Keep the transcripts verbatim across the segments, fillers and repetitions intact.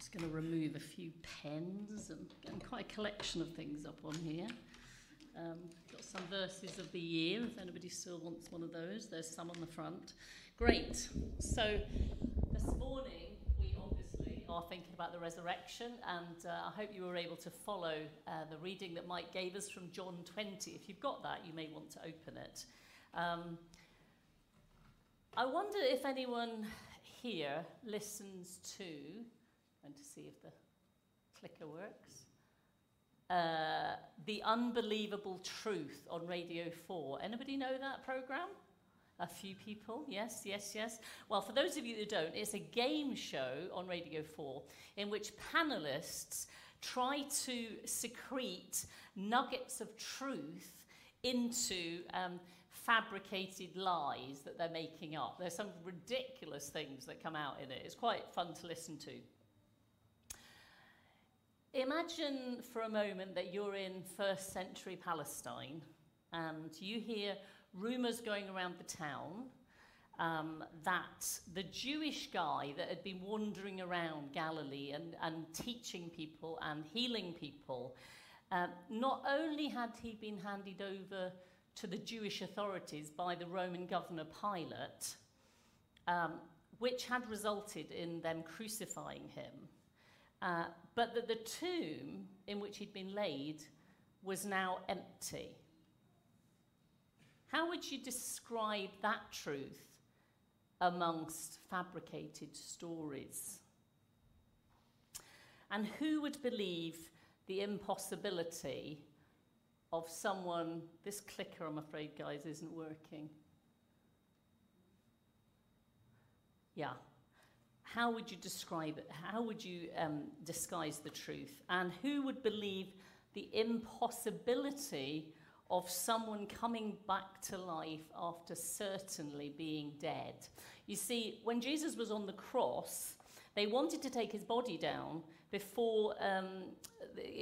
just going to remove a few pens and getting quite a collection of things up on here. Um, got some verses of the year, if anybody still wants one of those. There's some on the front. Great. So this morning we obviously are thinking about the resurrection, and uh, I hope you were able to follow uh, the reading that Mike gave us from John twenty. If you've got that, you may want to open it. Um, I wonder if anyone here listens to, and to see if the clicker works, Uh, The Unbelievable Truth on Radio four. Anybody know that program? A few people, yes, yes, yes. Well, for those of you who don't, it's a game show on Radio four in which panelists try to secrete nuggets of truth into um, fabricated lies that they're making up. There's some ridiculous things that come out in it. It's quite fun to listen to. Imagine for a moment that you're in first century Palestine and you hear rumours going around the town um, that the Jewish guy that had been wandering around Galilee and, and teaching people and healing people, uh, not only had he been handed over to the Jewish authorities by the Roman governor Pilate, um, which had resulted in them crucifying him, Uh, but that the tomb in which he'd been laid was now empty. How would you describe that truth amongst fabricated stories? And who would believe the impossibility of someone? This clicker, I'm afraid, guys, isn't working. Yeah. How would you describe it? How would you um, disguise the truth? And who would believe the impossibility of someone coming back to life after certainly being dead? You see, when Jesus was on the cross, they wanted to take his body down before um,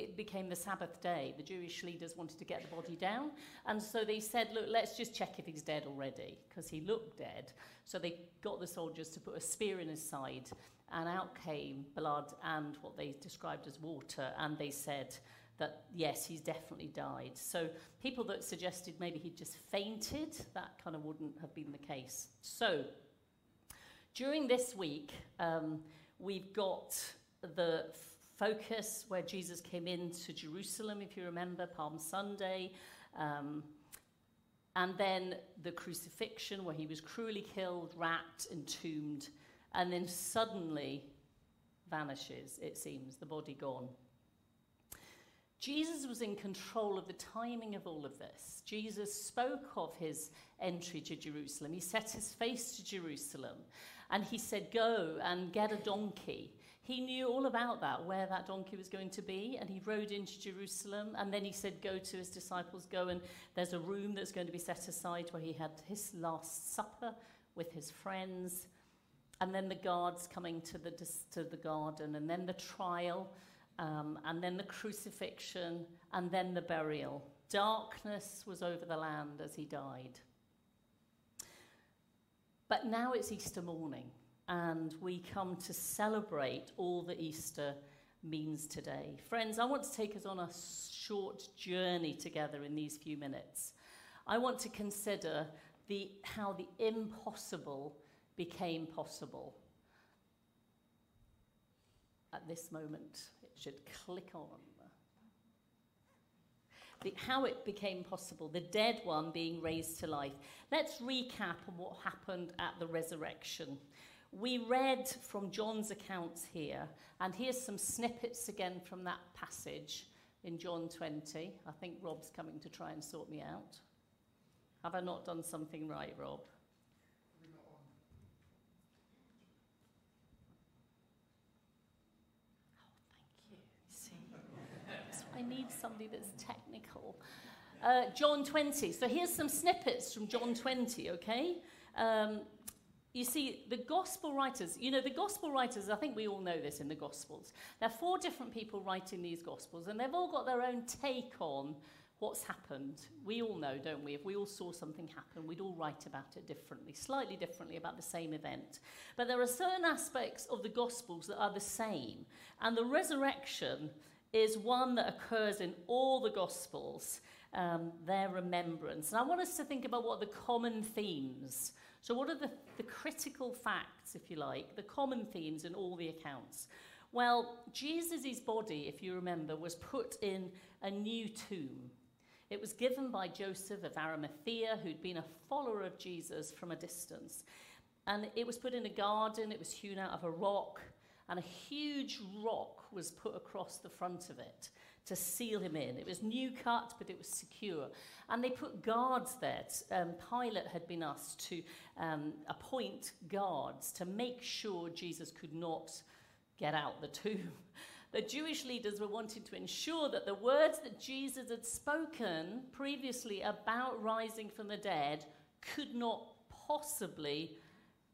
it became the Sabbath day. The Jewish leaders wanted to get the body down. And so they said, look, let's just check if he's dead already, because he looked dead. So they got the soldiers to put a spear in his side, and out came blood and what they described as water. And they said that, yes, he's definitely died. So people that suggested maybe he just fainted, that kind of wouldn't have been the case. So during this week, um, we've got the focus where Jesus came into Jerusalem, if you remember, Palm Sunday, um, and then the crucifixion where he was cruelly killed, wrapped, entombed, and then suddenly vanishes, it seems, the body gone. Jesus was in control of the timing of all of this. Jesus spoke of his entry to Jerusalem. He set his face to Jerusalem, and he said, go and get a donkey. He knew all about that, where that donkey was going to be, and he rode into Jerusalem, and then he said, go to his disciples, go, and there's a room that's going to be set aside where he had his last supper with his friends, and then the guards coming to the, to the garden, and then the trial, um, and then the crucifixion, and then the burial. Darkness was over the land as he died. But now it's Easter morning, and we come to celebrate all that Easter means today. Friends, I want to take us on a short journey together in these few minutes. I want to consider the, how the impossible became possible. At this moment, it should click on. The, how it became possible, the dead one being raised to life. Let's recap on what happened at the resurrection. We read from John's accounts here, and here's some snippets again from that passage in John twenty. I think Rob's coming to try and sort me out. Have I not done something right, Rob? I need somebody that's technical. Uh, John twenty. So here's some snippets from John twenty, okay? Um, you see, the gospel writers, you know, the gospel writers, I think we all know this in the gospels. There are four different people writing these gospels, and they've all got their own take on what's happened. We all know, don't we? If we all saw something happen, we'd all write about it differently, slightly differently about the same event. But there are certain aspects of the Gospels that are the same. And the resurrection is one that occurs in all the Gospels, um, their remembrance. And I want us to think about what are the common themes. So what are the, the critical facts, if you like, the common themes in all the accounts? Well, Jesus' body, if you remember, was put in a new tomb. It was given by Joseph of Arimathea, who'd been a follower of Jesus from a distance. And it was put in a garden, it was hewn out of a rock, and a huge rock was put across the front of it to seal him in. It was new cut, but it was secure. And they put guards there. Um, Pilate had been asked to um, appoint guards to make sure Jesus could not get out the tomb. The Jewish leaders were wanting to ensure that the words that Jesus had spoken previously about rising from the dead could not possibly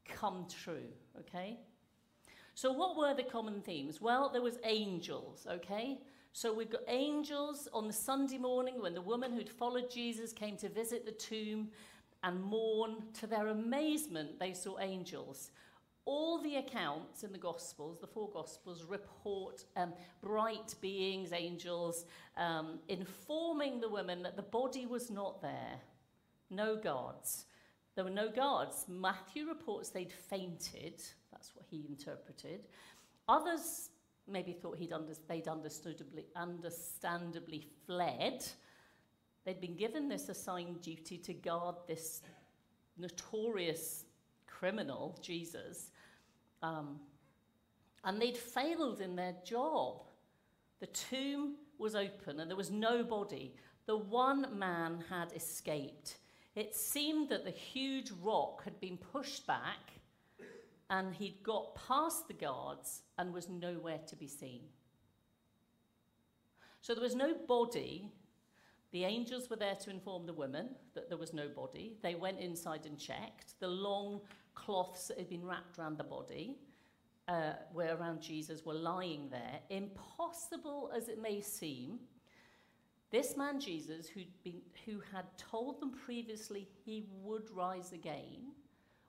come true, okay? So what were the common themes? Well, there was angels, okay? So we've got angels on the Sunday morning when the woman who'd followed Jesus came to visit the tomb and mourn. To their amazement, they saw angels. All the accounts in the Gospels, the four Gospels, report um, bright beings, angels, um, informing the women that the body was not there. No guards. There were no guards. Matthew reports they'd fainted. That's what he interpreted. Others maybe thought he'd under- they'd understandably, understandably fled. They'd been given this assigned duty to guard this notorious criminal, Jesus. Um, and they'd failed in their job. The tomb was open and there was no body. The one man had escaped. It seemed that the huge rock had been pushed back and he'd got past the guards and was nowhere to be seen. So there was no body. The angels were there to inform the women that there was no body. They went inside and checked. The long cloths that had been wrapped around the body uh, were around Jesus were lying there. Impossible as it may seem, this man Jesus, who'd been, who had told them previously he would rise again,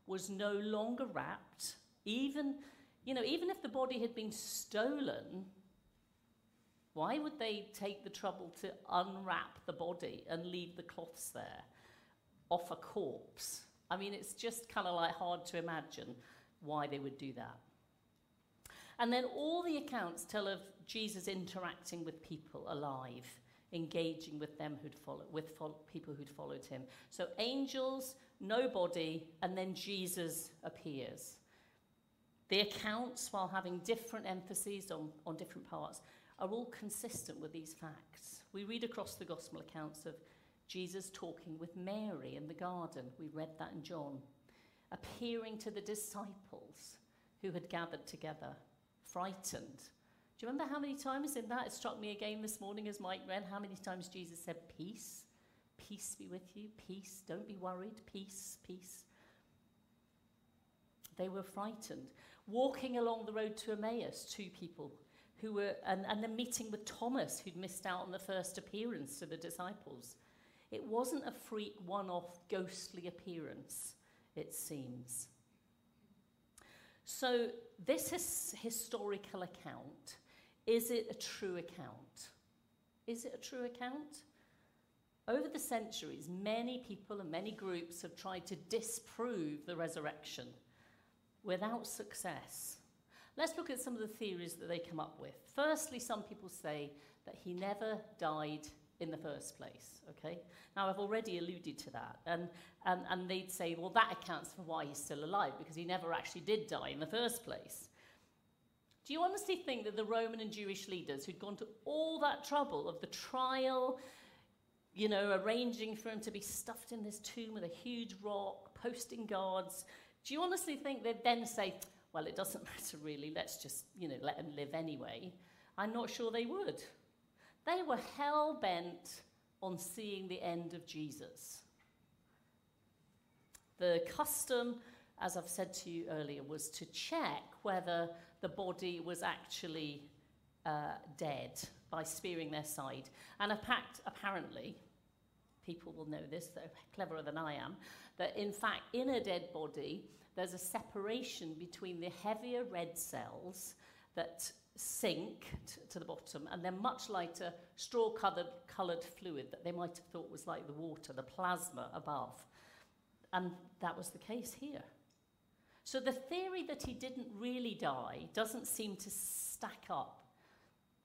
was no longer wrapped. Even, you know, even if the body had been stolen, why would they take the trouble to unwrap the body and leave the cloths there off a corpse? I mean, it's just kind of like hard to imagine why they would do that. And then all the accounts tell of Jesus interacting with people alive, engaging with them who'd follow, with fo- people who'd followed him. So angels, nobody, and then Jesus appears. The accounts, while having different emphases on, on different parts, are all consistent with these facts. We read across the Gospel accounts of Jesus talking with Mary in the garden. We read that in John. Appearing to the disciples who had gathered together, frightened. Do you remember how many times in that? It struck me again this morning as Mike read, how many times Jesus said, peace, peace be with you, peace, don't be worried, peace, peace. They were frightened. Walking along the road to Emmaus, two people who were, and, and the meeting with Thomas, who'd missed out on the first appearance to the disciples. It wasn't a freak, one-off, ghostly appearance, it seems. So this his- historical account, is it a true account? Is it a true account? Over the centuries, many people and many groups have tried to disprove the resurrection without success. Let's look at some of the theories that they come up with. Firstly, some people say that he never died in the first place, okay? Now, I've already alluded to that, and, and, and they'd say, well, that accounts for why he's still alive, because he never actually did die in the first place. Do you honestly think that the Roman and Jewish leaders who'd gone to all that trouble of the trial, you know, arranging for him to be stuffed in this tomb with a huge rock, posting guards, do you honestly think they'd then say, well, it doesn't matter really, let's just, you know, let them live anyway? I'm not sure they would. They were hell-bent on seeing the end of Jesus. The custom, as I've said to you earlier, was to check whether the body was actually uh, dead by spearing their side. And a pact, apparently, people will know this, they're cleverer than I am, that in fact, in a dead body, there's a separation between the heavier red cells that sink t- to the bottom and then much lighter straw-coloured coloured fluid that they might have thought was like the water, the plasma above. And that was the case here. So the theory that he didn't really die doesn't seem to stack up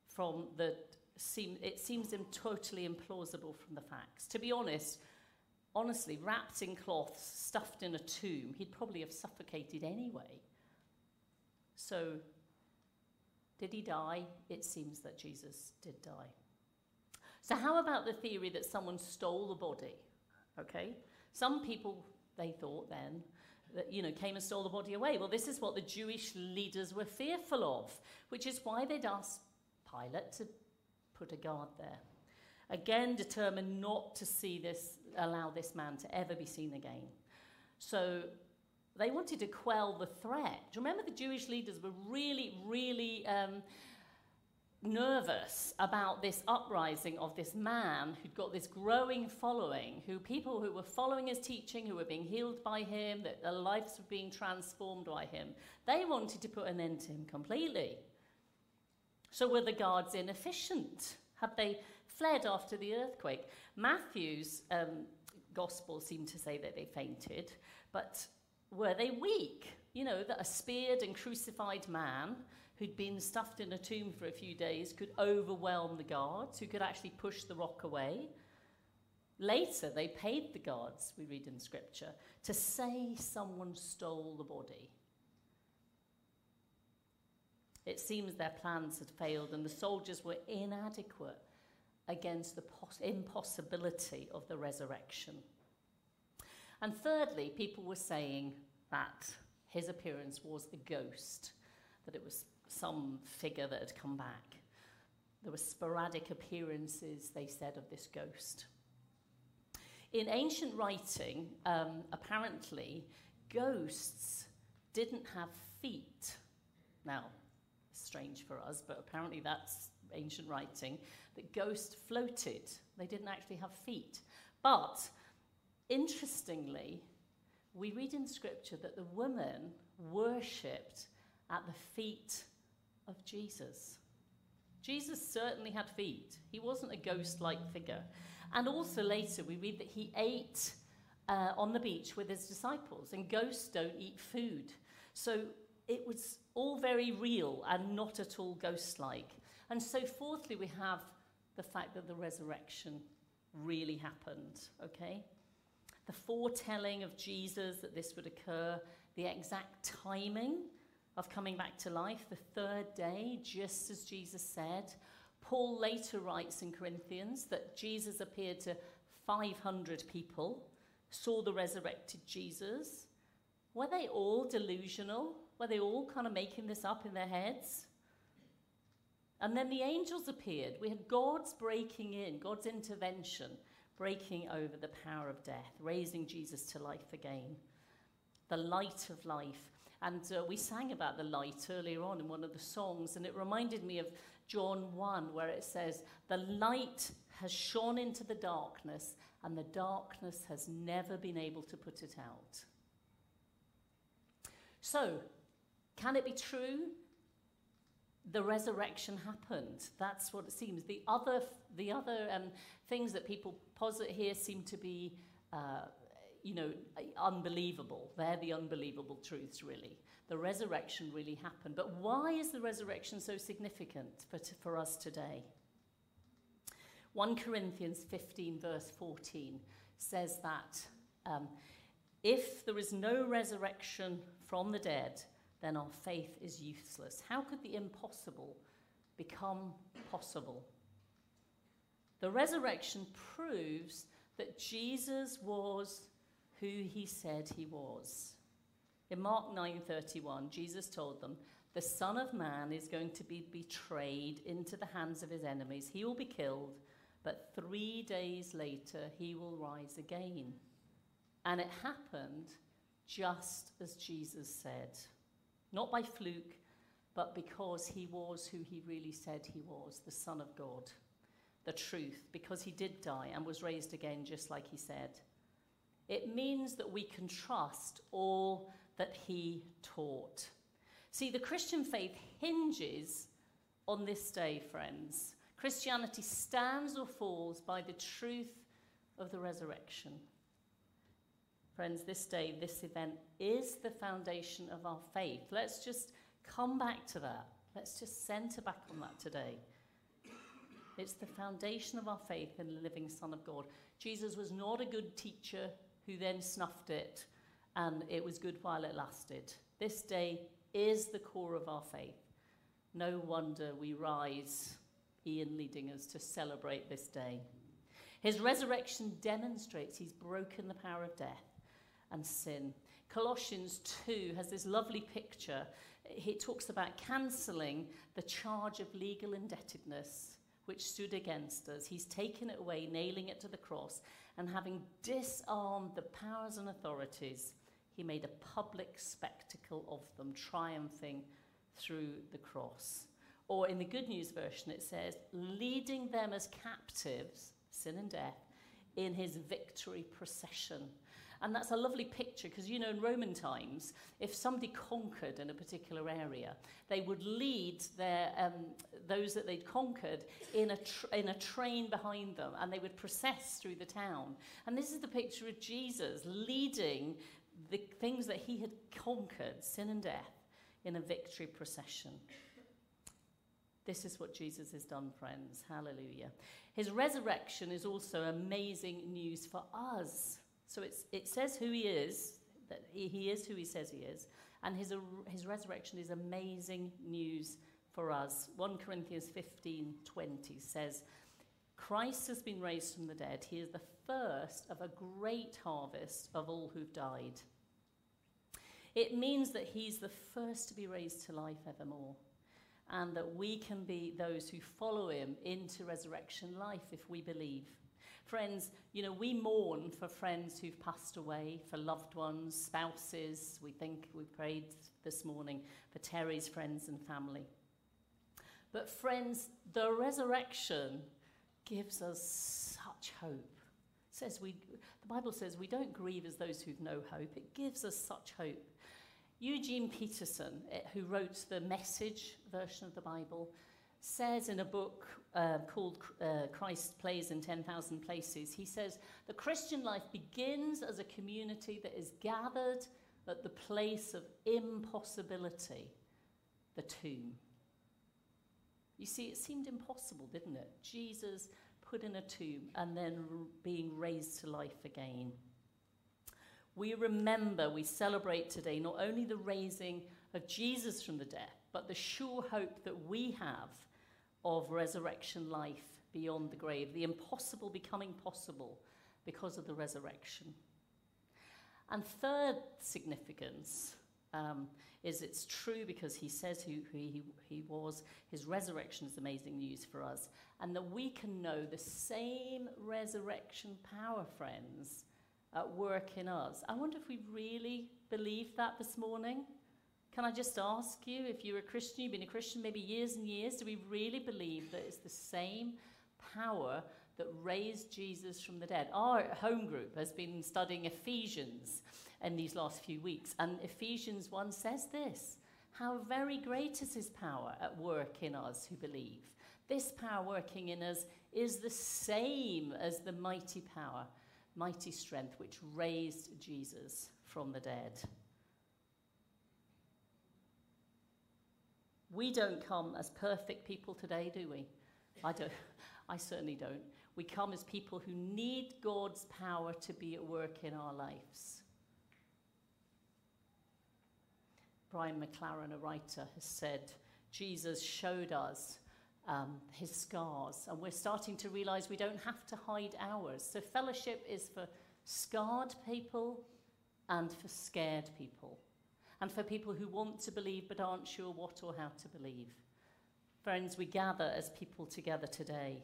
from the... Seem, it seems him totally implausible from the facts. To be honest, honestly, wrapped in cloths, stuffed in a tomb, he'd probably have suffocated anyway. So, did he die? It seems that Jesus did die. So how about the theory that someone stole the body? Okay? Some people, they thought then, that, you know, came and stole the body away. Well, this is what the Jewish leaders were fearful of, which is why they'd asked Pilate to put a guard there. Again, determined not to see this, allow this man to ever be seen again. So they wanted to quell the threat. Do you remember the Jewish leaders were really, really um, nervous about this uprising of this man who'd got this growing following, who people who were following his teaching, who were being healed by him, that their lives were being transformed by him. They wanted to put an end to him completely. So were the guards inefficient? Had they fled after the earthquake? Matthew's um, gospel seemed to say that they fainted, but were they weak? You know, that a speared and crucified man who'd been stuffed in a tomb for a few days could overwhelm the guards, who could actually push the rock away. Later, they paid the guards, we read in Scripture, to say someone stole the body. It seems their plans had failed and the soldiers were inadequate against the pos- impossibility of the resurrection. And thirdly, people were saying that his appearance was a ghost, that it was some figure that had come back. There were sporadic appearances, they said, of this ghost. In ancient writing, um, apparently, ghosts didn't have feet. Now, strange for us, but apparently that's ancient writing, that ghosts floated. They didn't actually have feet. But, interestingly, we read in Scripture that the woman worshipped at the feet of Jesus. Jesus certainly had feet. He wasn't a ghost-like figure. And also later we read that he ate uh, on the beach with his disciples, and ghosts don't eat food. So it was all very real and not at all ghost-like. And so fourthly, we have the fact that the resurrection really happened, okay? The foretelling of Jesus that this would occur, the exact timing of coming back to life, the third day, just as Jesus said. Paul later writes in Corinthians that Jesus appeared to five hundred people, saw the resurrected Jesus. Were they all delusional? Were they all kind of making this up in their heads? And then the angels appeared. We had God's breaking in, God's intervention, breaking over the power of death, raising Jesus to life again, the light of life. And uh, we sang about the light earlier on in one of the songs, and it reminded me of John one, where it says, "The light has shone into the darkness, and the darkness has never been able to put it out." So, can it be true? The resurrection happened. That's what it seems. The other, the other um, things that people posit here seem to be, uh, you know, unbelievable. They're the unbelievable truths, really. The resurrection really happened. But why is the resurrection so significant for, t- for us today? First Corinthians fifteen, verse fourteen says that um, if there is no resurrection from the dead, then our faith is useless. How could the impossible become possible? The resurrection proves that Jesus was who he said he was. In Mark nine thirty-one, Jesus told them, "The Son of Man is going to be betrayed into the hands of his enemies. He will be killed, but three days later he will rise again." And it happened just as Jesus said. Not by fluke, but because he was who he really said he was, the Son of God, the truth, because he did die and was raised again just like he said. It means that we can trust all that he taught. See, the Christian faith hinges on this day, friends. Christianity stands or falls by the truth of the resurrection. Friends, this day, this event is the foundation of our faith. Let's just come back to that. Let's just center back on that today. It's the foundation of our faith in the living Son of God. Jesus was not a good teacher who then snuffed it, and it was good while it lasted. This day is the core of our faith. No wonder we rise, Ian leading us, to celebrate this day. His resurrection demonstrates he's broken the power of death and sin. Colossians two has this lovely picture. It talks about cancelling the charge of legal indebtedness which stood against us. He's taken it away, nailing it to the cross, and having disarmed the powers and authorities, he made a public spectacle of them, triumphing through the cross. Or in the Good News version, it says, leading them as captives, sin and death, in his victory procession. And that's a lovely picture because, you know, in Roman times, if somebody conquered in a particular area, they would lead their um, those that they'd conquered in a, tr in a train behind them, and they would process through the town. And this is the picture of Jesus leading the things that he had conquered, sin and death, in a victory procession. This is what Jesus has done, friends. Hallelujah. His resurrection is also amazing news for us. So it's, it says who he is, that he, he is who he says he is, and his, his resurrection is amazing news for us. First Corinthians fifteen twenty says, Christ has been raised from the dead. He is the first of a great harvest of all who've died. It means that he's the first to be raised to life evermore, and that we can be those who follow him into resurrection life if we believe. Friends, you know, we mourn for friends who've passed away, for loved ones, spouses. We think we prayed this morning for Terry's friends and family. But friends, the resurrection gives us such hope. It says we, the Bible says we don't grieve as those who've no hope. It gives us such hope. Eugene Peterson, who wrote the Message version of the Bible, says in a book uh, called uh, Christ Plays in ten thousand Places, he says, the Christian life begins as a community that is gathered at the place of impossibility, the tomb. You see, it seemed impossible, didn't it? Jesus put in a tomb and then being raised to life again. We remember, we celebrate today not only the raising of Jesus from the dead, but the sure hope that we have of resurrection life beyond the grave, the impossible becoming possible because of the resurrection. And third significance um, is it's true because he says who, who he, he was. His resurrection is amazing news for us, and that we can know the same resurrection power, friends, at work in us. I wonder if we really believe that this morning. Can I just ask you, if you're a Christian, you've been a Christian maybe years and years, do we really believe that it's the same power that raised Jesus from the dead? Our home group has been studying Ephesians in these last few weeks, and Ephesians one says this, how very great is his power at work in us who believe. This power working in us is the same as the mighty power, mighty strength, which raised Jesus from the dead. We don't come as perfect people today, do we? I don't. I certainly don't. We come as people who need God's power to be at work in our lives. Brian McLaren, a writer, has said, Jesus showed us um, his scars, and we're starting to realize we don't have to hide ours. So fellowship is for scarred people and for scared people, and for people who want to believe but aren't sure what or how to believe. Friends, we gather as people together today,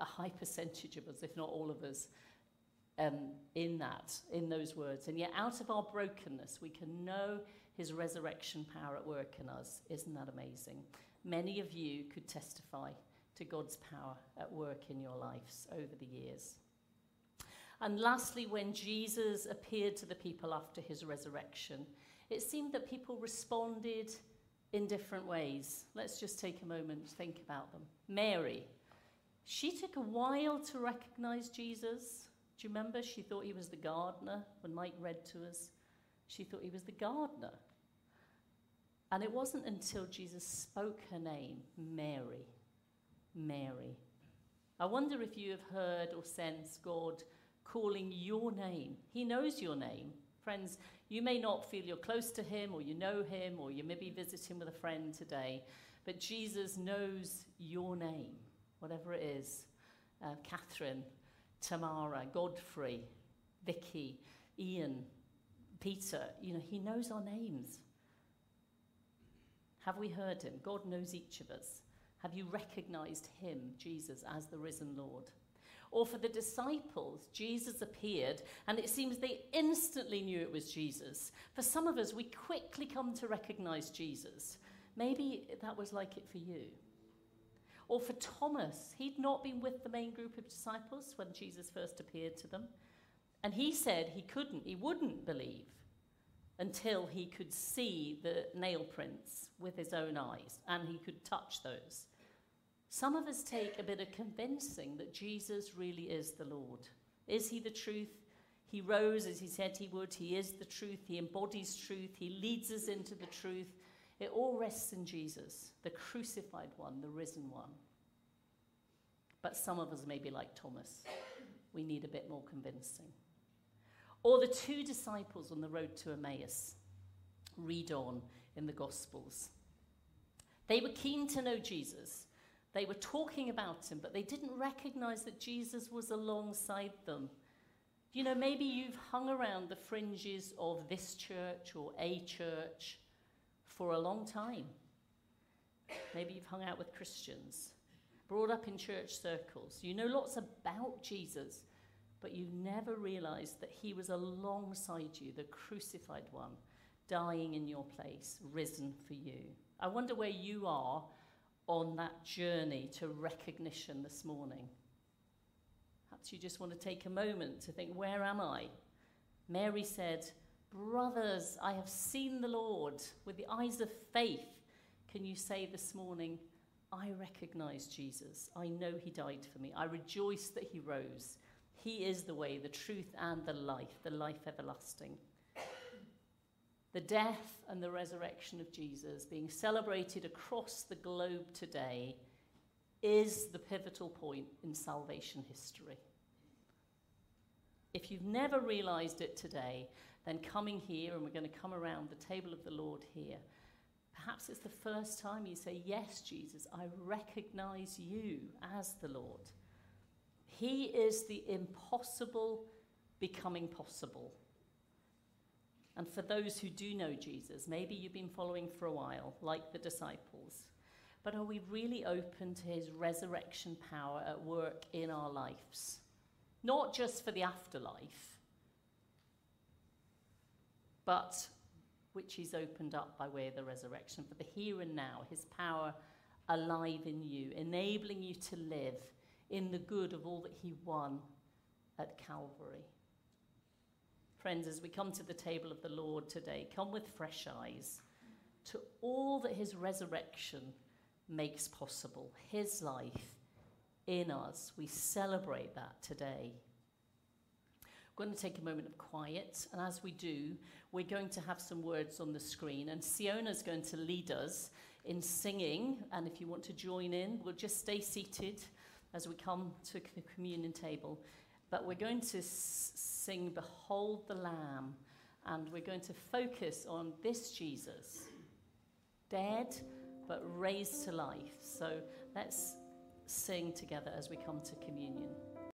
a high percentage of us, if not all of us, um, in that, in those words. And yet out of our brokenness, we can know his resurrection power at work in us. Isn't that amazing? Many of you could testify to God's power at work in your lives over the years. And lastly, when Jesus appeared to the people after his resurrection, it seemed that people responded in different ways. Let's just take a moment to think about them. Mary, she took a while to recognize Jesus. Do you remember? She thought he was the gardener when Mike read to us. She thought he was the gardener. And it wasn't until Jesus spoke her name, Mary, Mary. I wonder if you have heard or sensed God calling your name. He knows your name. Friends, you may not feel you're close to him, or you know him, or you may be visiting with a friend today, but Jesus knows your name, whatever it is. Uh, Catherine, Tamara, Godfrey, Vicky, Ian, Peter, you know, he knows our names. Have we heard him? God knows each of us. Have you recognized him, Jesus, as the risen Lord? Or for the disciples, Jesus appeared, and it seems they instantly knew it was Jesus. For some of us, we quickly come to recognize Jesus. Maybe that was like it for you. Or for Thomas, he'd not been with the main group of disciples when Jesus first appeared to them. And he said he couldn't, he wouldn't believe until he could see the nail prints with his own eyes, and he could touch those. Some of us take a bit of convincing that Jesus really is the Lord. Is he the truth? He rose as he said he would. He is the truth. He embodies truth. He leads us into the truth. It all rests in Jesus, the crucified one, the risen one. But some of us may be like Thomas. We need a bit more convincing. Or the two disciples on the road to Emmaus. Read on in the Gospels. They were keen to know Jesus. They were talking about him, but they didn't recognize that Jesus was alongside them. You know, maybe you've hung around the fringes of this church or a church for a long time. Maybe you've hung out with Christians, brought up in church circles. You know lots about Jesus, but you never realized that he was alongside you, the crucified one, dying in your place, risen for you. I wonder where you are on that journey to recognition this morning. Perhaps you just want to take a moment to think, where am I? Mary said, brothers, I have seen the Lord with the eyes of faith. Can you say this morning, I recognize Jesus. I know he died for me. I rejoice that he rose. He is the way, the truth, and the life, the life everlasting. The death and the resurrection of Jesus being celebrated across the globe today is the pivotal point in salvation history. If you've never realized it today, then coming here, and we're going to come around the table of the Lord here, perhaps it's the first time you say, yes, Jesus, I recognize you as the Lord. He is the impossible becoming possible. And for those who do know Jesus, maybe you've been following for a while, like the disciples. But are we really open to his resurrection power at work in our lives? Not just for the afterlife, but which he's opened up by way of the resurrection, for the here and now, his power alive in you, enabling you to live in the good of all that he won at Calvary. Friends, as we come to the table of the Lord today, come with fresh eyes to all that his resurrection makes possible, his life in us. We celebrate that today. We're going to take a moment of quiet, and as we do, we're going to have some words on the screen, and Siona's going to lead us in singing, and if you want to join in, we'll just stay seated as we come to the communion table. But we're going to sing Behold the Lamb, and we're going to focus on this Jesus, dead but raised to life. So let's sing together as we come to communion.